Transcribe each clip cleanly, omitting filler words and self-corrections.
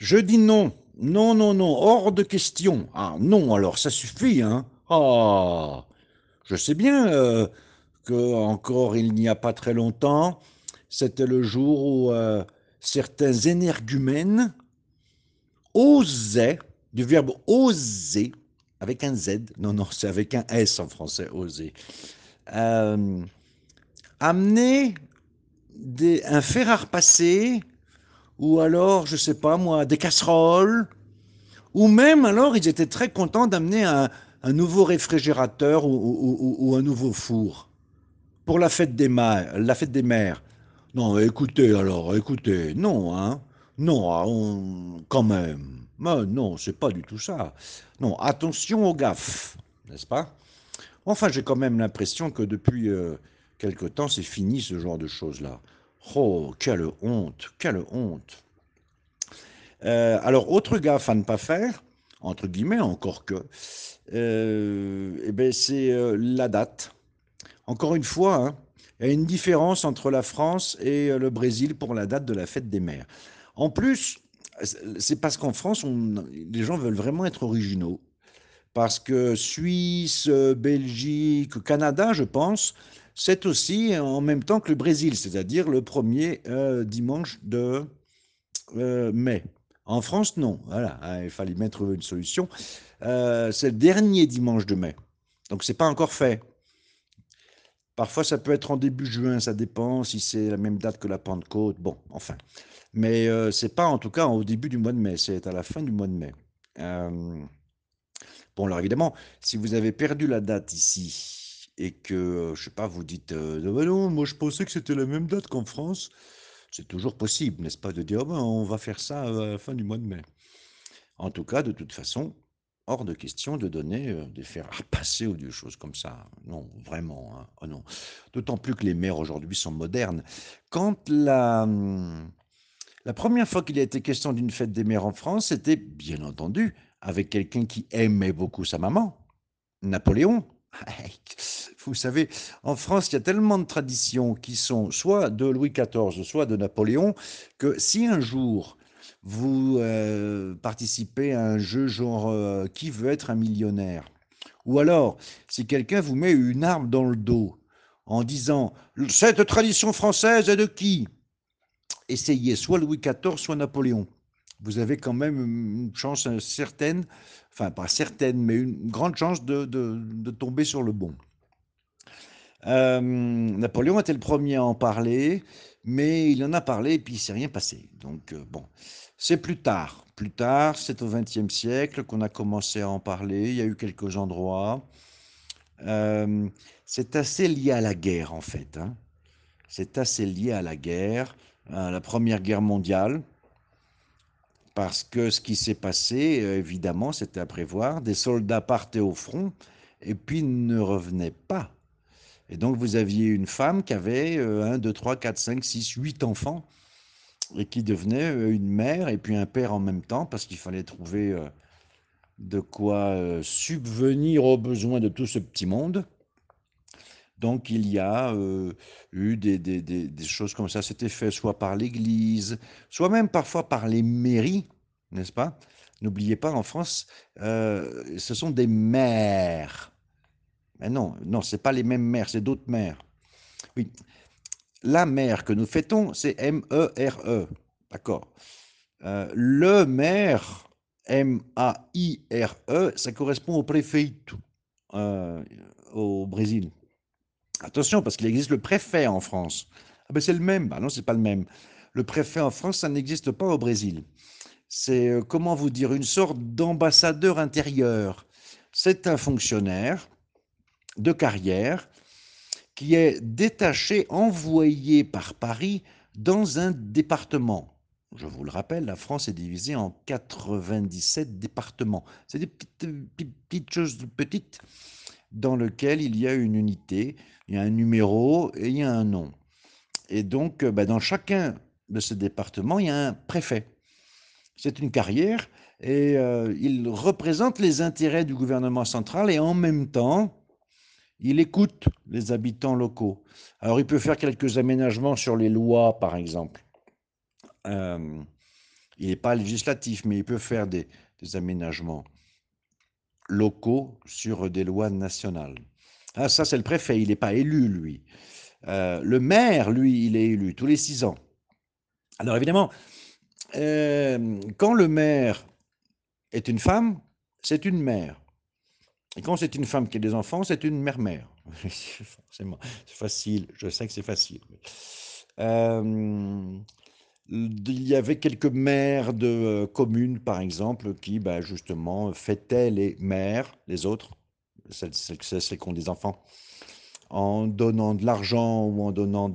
Je dis non. Non, non, non, hors de question. Ah non, alors ça suffit, hein. Oh, je sais bien que encore il n'y a pas très longtemps, c'était le jour où certains énergumènes osaient, du verbe oser, avec un Z, non, non, c'est avec un S en français, oser, amener un fer à repasser, ou alors, je sais pas moi, des casseroles, ou même alors ils étaient très contents d'amener un nouveau réfrigérateur ou un nouveau four pour la fête des mères. Non, écoutez alors, écoutez, non, hein, non, quand même, mais non, c'est pas du tout ça. Non, attention aux gaffes, n'est-ce pas? Enfin, j'ai quand même l'impression que depuis quelque temps, c'est fini ce genre de choses-là. Oh, quelle honte, quelle honte. Alors, autre gaffe à ne pas faire, entre guillemets, encore que, c'est la date. Encore une fois, hein, il y a une différence entre la France et le Brésil pour la date de la fête des mères. En plus, c'est parce qu'en France, les gens veulent vraiment être originaux. Parce que Suisse, Belgique, Canada, je pense, c'est aussi en même temps que le Brésil, c'est-à-dire le premier dimanche de mai. En France, non. Voilà, hein, il fallait mettre une solution. C'est le dernier dimanche de mai. Donc, ce n'est pas encore fait. Parfois, ça peut être en début juin, ça dépend si c'est la même date que la Pentecôte. Bon, enfin. Mais ce n'est pas en tout cas au début du mois de mai, c'est à la fin du mois de mai. Bon, alors évidemment, si vous avez perdu la date ici, et que, je ne sais pas, vous dites « Non, moi je pensais que c'était la même date qu'en France », c'est toujours possible, n'est-ce pas, de dire « On va faire ça à la fin du mois de mai ». En tout cas, de toute façon, hors de question de donner des fers à repasser ou des choses comme ça. Non, vraiment, hein. Oh non. D'autant plus que les mères aujourd'hui sont modernes. Quand la première fois qu'il a été question d'une fête des mères en France, c'était, bien entendu, avec quelqu'un qui aimait beaucoup sa maman, Napoléon. Vous savez, en France, il y a tellement de traditions qui sont soit de Louis XIV, soit de Napoléon, que si un jour vous participez à un jeu genre « Qui veut être un millionnaire ?», ou alors si quelqu'un vous met une arme dans le dos en disant « Cette tradition française est de qui ?» Essayez soit Louis XIV, soit Napoléon. Vous avez quand même une chance certaine, enfin pas certaine, mais une grande chance de tomber sur le bon. Napoléon était le premier à en parler, mais il en a parlé et puis il ne s'est rien passé. Donc bon, c'est plus tard. Plus tard, c'est au XXe siècle qu'on a commencé à en parler. Il y a eu quelques endroits. C'est assez lié à la guerre en fait. Hein. C'est assez lié à la guerre, à la Première Guerre mondiale. Parce que ce qui s'est passé, évidemment, c'était à prévoir. Des soldats partaient au front et puis ne revenaient pas. Et donc, vous aviez une femme qui avait 1, 2, 3, 4, 5, 6, 8 enfants et qui devenait une mère et puis un père en même temps parce qu'il fallait trouver de quoi subvenir aux besoins de tout ce petit monde. Donc, il y a eu des choses comme ça. C'était fait soit par l'Église, soit même parfois par les mairies, n'est-ce pas? N'oubliez pas, en France, ce sont des maires. Mais non, ce n'est pas les mêmes maires, c'est d'autres maires. Oui, la mère que nous fêtons, c'est M-E-R-E, d'accord? Le maire, M-A-I-R-E, ça correspond au préfeito au Brésil. Attention, parce qu'il existe le préfet en France. Ah ben c'est le même. Ah non, c'est pas le même. Le préfet en France, ça n'existe pas au Brésil. C'est, comment vous dire, une sorte d'ambassadeur intérieur. C'est un fonctionnaire de carrière qui est détaché, envoyé par Paris dans un département. Je vous le rappelle, la France est divisée en 97 départements. C'est des petites choses petites, dans lequel il y a une unité, il y a un numéro et il y a un nom. Et donc, dans chacun de ces départements, il y a un préfet. C'est une carrière et il représente les intérêts du gouvernement central et en même temps, il écoute les habitants locaux. Alors, il peut faire quelques aménagements sur les lois, par exemple. Il n'est pas législatif, mais il peut faire des aménagements locaux sur des lois nationales. Ah, ça, c'est le préfet, il n'est pas élu, lui. Le maire, lui, il est élu tous les 6 ans. Alors évidemment, quand le maire est une femme, c'est une mère. Et quand c'est une femme qui a des enfants, c'est une mère-mère. Forcément, c'est facile, je sais que c'est facile. Il y avait quelques maires de communes, par exemple, qui justement fêtaient les mères, les autres, celles qui ont des enfants, en donnant de l'argent ou en donnant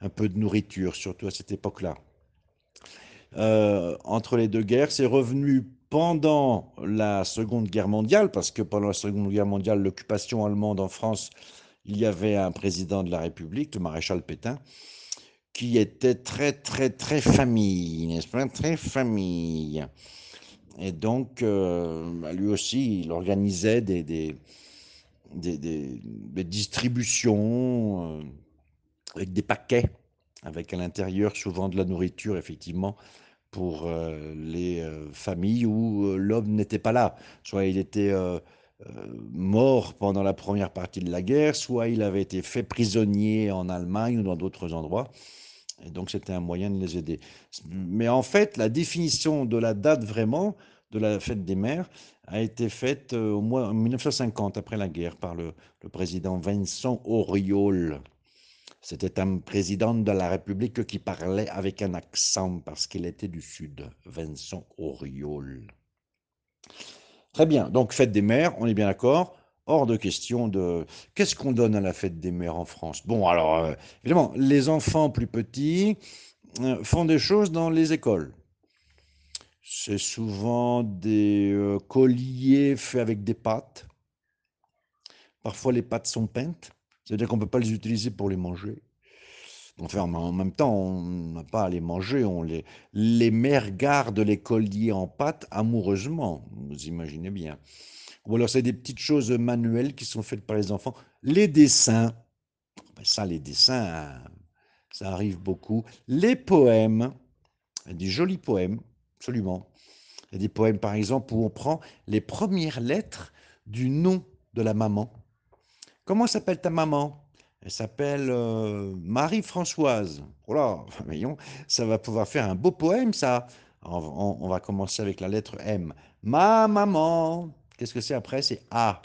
un peu de nourriture, surtout à cette époque-là. Entre les deux guerres, c'est revenu pendant la Seconde Guerre mondiale, parce que pendant la Seconde Guerre mondiale, l'occupation allemande en France, il y avait un président de la République, le maréchal Pétain, qui était très, très, très famille, n'est-ce pas? Très famille. Et donc, lui aussi, il organisait des distributions avec des paquets, avec à l'intérieur souvent de la nourriture, effectivement, pour les familles où l'homme n'était pas là. Soit il était mort pendant la première partie de la guerre, soit il avait été fait prisonnier en Allemagne ou dans d'autres endroits. Et donc c'était un moyen de les aider. Mais en fait, la définition de la date vraiment de la fête des mères a été faite au mois 1950, après la guerre, par le président Vincent Auriol. C'était un président de la République qui parlait avec un accent parce qu'il était du Sud, Vincent Auriol. Très bien, donc fête des mères, on est bien d'accord, hors de question de... Qu'est-ce qu'on donne à la fête des mères en France? Bon, alors, évidemment, les enfants plus petits font des choses dans les écoles. C'est souvent des colliers faits avec des pâtes. Parfois, les pâtes sont peintes. C'est-à-dire qu'on ne peut pas les utiliser pour les manger. Enfin, en même temps, on n'a pas à les manger. Les mères gardent les colliers en pâte amoureusement, vous imaginez bien. Ou alors, c'est des petites choses manuelles qui sont faites par les enfants. Les dessins, ça, les dessins, ça arrive beaucoup. Les poèmes, des jolis poèmes, absolument. Il y a des poèmes, par exemple, où on prend les premières lettres du nom de la maman. Comment s'appelle ta maman? Elle s'appelle Marie-Françoise. Oh là, voyons, ça va pouvoir faire un beau poème, ça. On va commencer avec la lettre M. Ma maman. Qu'est-ce que c'est après? C'est A.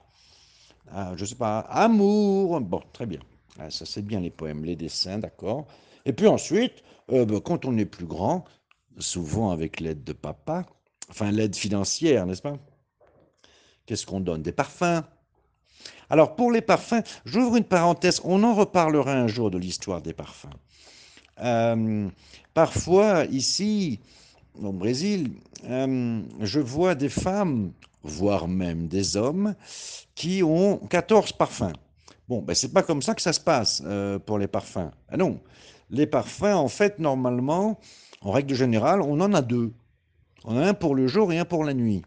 Ah, je ne sais pas. Amour. Bon, très bien. Ah, ça, c'est bien les poèmes, les dessins, d'accord. Et puis ensuite, quand on est plus grand, souvent avec l'aide de papa, enfin l'aide financière, n'est-ce pas? Qu'est-ce qu'on donne? Des parfums. Alors, pour les parfums, j'ouvre une parenthèse, on en reparlera un jour de l'histoire des parfums. Parfois, ici, au Brésil, je vois des femmes, voire même des hommes, qui ont 14 parfums. Bon, ce n'est pas comme ça que ça se passe pour les parfums. Ah non, les parfums, en fait, normalement, en règle générale, on en a 2. On a un pour le jour et un pour la nuit.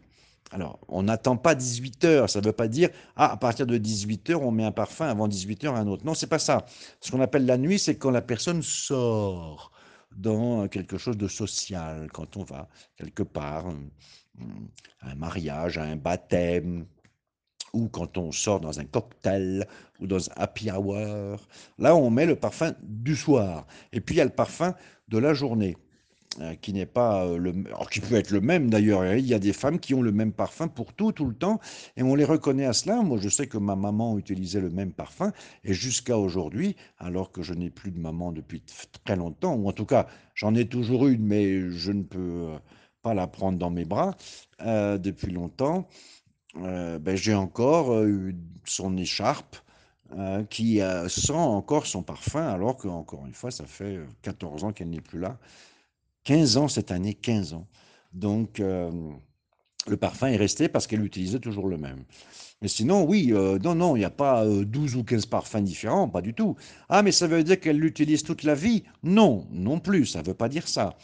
Alors, on n'attend pas 18 heures, ça ne veut pas dire « Ah, à partir de 18 heures, on met un parfum, avant 18 heures, un autre ». Non, ce n'est pas ça. Ce qu'on appelle la nuit, c'est quand la personne sort dans quelque chose de social, quand on va quelque part, à un mariage, à un baptême, ou quand on sort dans un cocktail, ou dans un happy hour. Là, on met le parfum du soir. Et puis, il y a le parfum de la journée. Qui n'est pas le même, qui peut être le même d'ailleurs. Il y a des femmes qui ont le même parfum pour tout le temps, et on les reconnaît à cela. Moi, je sais que ma maman utilisait le même parfum, et jusqu'à aujourd'hui, alors que je n'ai plus de maman depuis très longtemps, ou en tout cas, j'en ai toujours une, mais je ne peux pas la prendre dans mes bras depuis longtemps, j'ai encore son écharpe, qui sent encore son parfum, alors que, encore une fois, ça fait 14 ans qu'elle n'est plus là. 15 ans cette année, 15 ans. Donc, le parfum est resté parce qu'elle utilisait toujours le même. Mais sinon, oui, non, il n'y a pas 12 ou 15 parfums différents, pas du tout. Ah, mais ça veut dire qu'elle l'utilise toute la vie? Non, non plus, ça ne veut pas dire ça.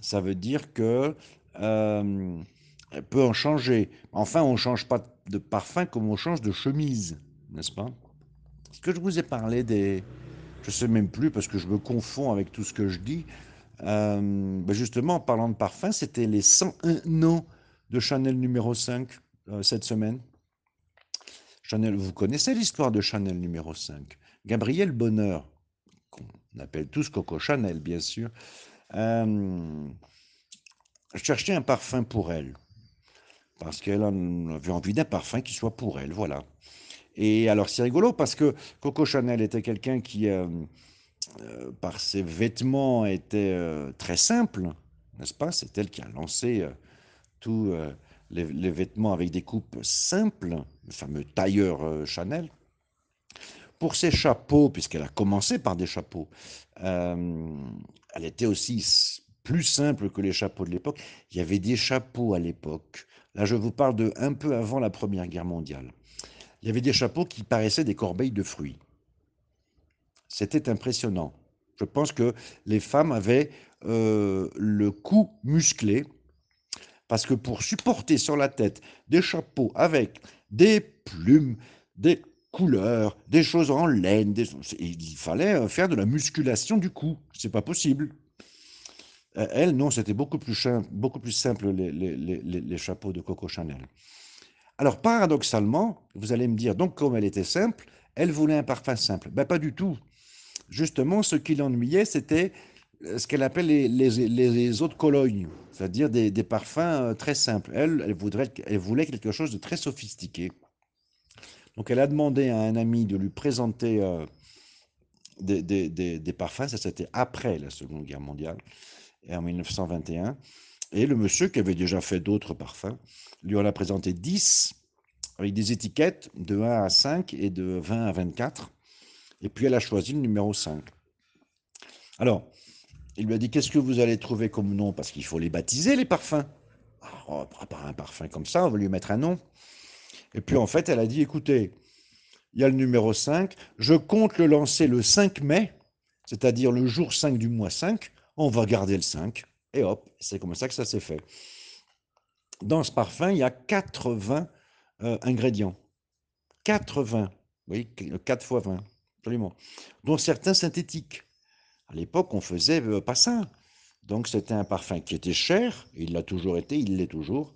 Ça veut dire qu'elle peut en changer. Enfin, on ne change pas de parfum comme on change de chemise, n'est-ce pas? Est-ce que je vous ai parlé des... Je ne sais même plus parce que je me confonds avec tout ce que je dis. Justement, en parlant de parfum, c'était les 101 ans de Chanel numéro 5 cette semaine. Chanel, vous connaissez l'histoire de Chanel numéro 5. Gabrielle Bonheur, qu'on appelle tous Coco Chanel, bien sûr, cherchait un parfum pour elle, parce qu'elle avait envie d'un parfum qui soit pour elle, voilà. Et alors, c'est rigolo, parce que Coco Chanel était quelqu'un qui, par ses vêtements, était très simple, n'est-ce pas? C'est elle qui a lancé tous les vêtements avec des coupes simples, le fameux tailleur Chanel. Pour ses chapeaux, puisqu'elle a commencé par des chapeaux, elle était aussi plus simple que les chapeaux de l'époque. Il y avait des chapeaux à l'époque. Là, je vous parle de un peu avant la Première Guerre mondiale. Il y avait des chapeaux qui paraissaient des corbeilles de fruits. C'était impressionnant. Je pense que les femmes avaient le cou musclé, parce que pour supporter sur la tête des chapeaux avec des plumes, des couleurs, des choses en laine, il fallait faire de la musculation du cou. C'est pas possible. Elle, non, c'était beaucoup plus simple, les chapeaux de Coco Chanel. Alors, paradoxalement, vous allez me dire, donc comme elle était simple, elle voulait un parfum simple. Ben, pas du tout. Justement, ce qui l'ennuyait, c'était ce qu'elle appelle les eaux de Cologne, c'est-à-dire des parfums très simples. Elle voulait quelque chose de très sophistiqué. Donc, elle a demandé à un ami de lui présenter des parfums. Ça, c'était après la Seconde Guerre mondiale, en 1921. Et le monsieur, qui avait déjà fait d'autres parfums, lui en a présenté 10, avec des étiquettes de 1 à 5 et de 20 à 24. Et puis, elle a choisi le numéro 5. Alors, il lui a dit, qu'est-ce que vous allez trouver comme nom? Parce qu'il faut les baptiser, les parfums. Oh, pas un parfum comme ça, on va lui mettre un nom. Et puis, en fait, elle a dit, écoutez, il y a le numéro 5, je compte le lancer le 5 mai, c'est-à-dire le jour 5 du mois 5, on va garder le 5. Et hop, c'est comme ça que ça s'est fait. Dans ce parfum, il y a 80 ingrédients. 80, oui, 4 fois 20, absolument. Dont certains synthétiques. À l'époque, on ne faisait pas ça. Donc, c'était un parfum qui était cher, il l'a toujours été, il l'est toujours.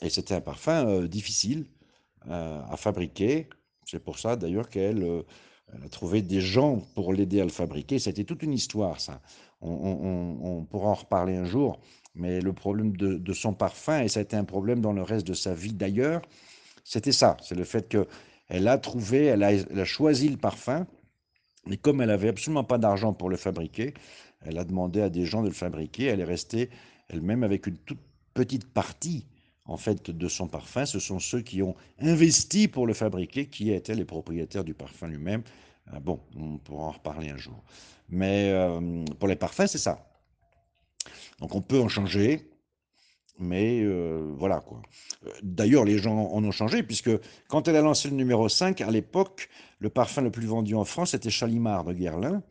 Et c'était un parfum difficile à fabriquer. C'est pour ça, d'ailleurs, qu'elle elle a trouvé des gens pour l'aider à le fabriquer. C'était toute une histoire, ça. On pourra en reparler un jour, mais le problème de son parfum, et ça a été un problème dans le reste de sa vie d'ailleurs, c'était ça, c'est le fait qu'elle a trouvé, elle a choisi le parfum, mais comme elle n'avait absolument pas d'argent pour le fabriquer, elle a demandé à des gens de le fabriquer, elle est restée elle-même avec une toute petite partie, en fait, de son parfum. Ce sont ceux qui ont investi pour le fabriquer qui étaient les propriétaires du parfum lui-même. Bon, on pourra en reparler un jour. Mais pour les parfums, c'est ça. Donc, on peut en changer, mais voilà, quoi. D'ailleurs, les gens en ont changé, puisque quand elle a lancé le numéro 5, à l'époque, le parfum le plus vendu en France, c'était Shalimar de Guerlain.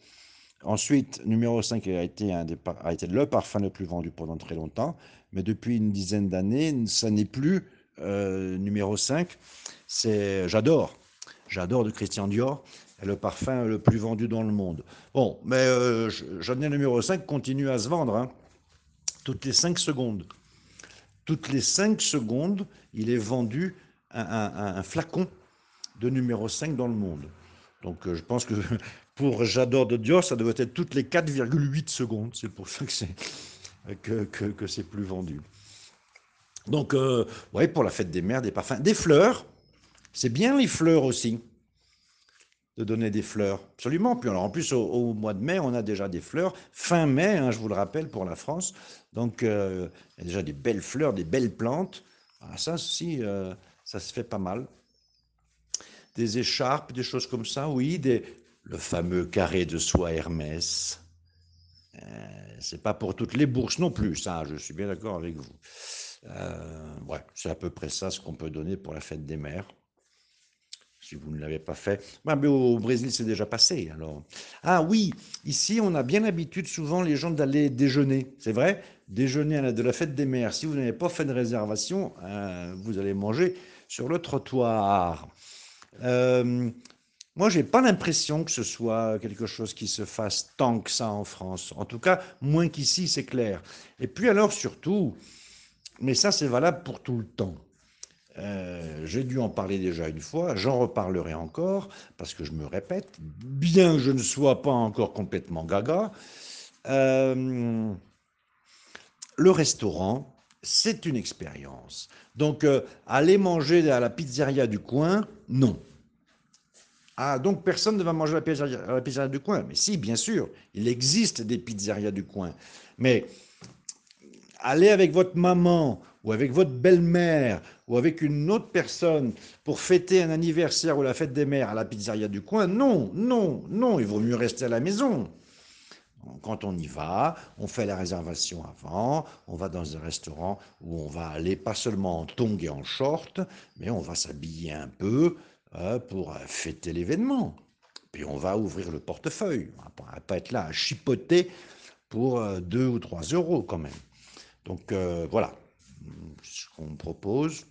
Ensuite, numéro 5 a été le parfum le plus vendu pendant très longtemps, mais depuis une dizaine d'années, ça n'est plus numéro 5, c'est « J'adore ». J'adore de Christian Dior, est le parfum le plus vendu dans le monde. Bon, mais Chanel numéro 5 continue à se vendre, hein. Toutes les 5 secondes. Toutes les 5 secondes, il est vendu un flacon de numéro 5 dans le monde. Donc, je pense que pour J'adore de Dior, ça doit être toutes les 4,8 secondes. C'est pour ça que c'est plus vendu. Donc, ouais, pour la fête des mères, des parfums, des fleurs. C'est bien les fleurs aussi, de donner des fleurs, absolument. Puis alors, en plus, au mois de mai, on a déjà des fleurs, fin mai, hein, je vous le rappelle, pour la France. Donc, il y a déjà des belles fleurs, des belles plantes. Alors ça, si, ça se fait pas mal. Des écharpes, des choses comme ça, oui. Le fameux carré de soie Hermès. C'est pas pour toutes les bourses non plus, ça, je suis bien d'accord avec vous. Ouais, c'est à peu près ça ce qu'on peut donner pour la fête des mères. Si vous ne l'avez pas fait. Bah, mais au Brésil, c'est déjà passé. Alors. Ah oui, ici, on a bien l'habitude souvent, les gens, d'aller déjeuner. C'est vrai, déjeuner de la fête des mères. Si vous n'avez pas fait de réservation, vous allez manger sur le trottoir. Moi, j'ai pas l'impression que ce soit quelque chose qui se fasse tant que ça en France. En tout cas, moins qu'ici, c'est clair. Et puis alors, surtout, mais ça, c'est valable pour tout le temps. J'ai dû en parler déjà une fois, j'en reparlerai encore, parce que je me répète, bien que je ne sois pas encore complètement gaga, le restaurant, c'est une expérience. Donc, aller manger à la pizzeria du coin, non. Ah, donc personne ne va manger à la pizzeria du coin. Mais si, bien sûr, il existe des pizzerias du coin. Mais aller avec votre maman ou avec votre belle-mère ou avec une autre personne pour fêter un anniversaire ou la fête des mères à la pizzeria du coin, non, non, non, il vaut mieux rester à la maison. Quand on y va, on fait la réservation avant, on va dans un restaurant où on va aller pas seulement en tongs et en short, mais on va s'habiller un peu pour fêter l'événement. Puis on va ouvrir le portefeuille, on ne va pas être là à chipoter pour 2 ou 3 euros quand même. Donc voilà ce qu'on propose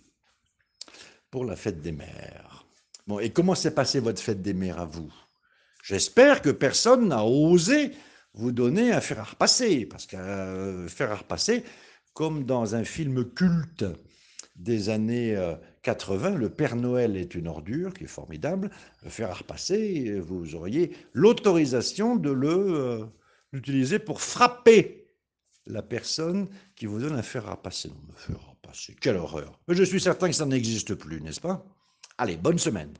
pour la fête des mères. Bon, et comment s'est passée votre fête des mères à vous? J'espère que personne n'a osé vous donner un fer à repasser, parce qu'un fer à repasser, comme dans un film culte des années 80, Le Père Noël est une ordure, qui est formidable, le fer à repasser, vous auriez l'autorisation de l'utiliser pour frapper la personne qui vous donne un fer à repasser. Non, le fer à repasser, quelle horreur! Je suis certain que ça n'existe plus, n'est-ce pas? Allez, bonne semaine!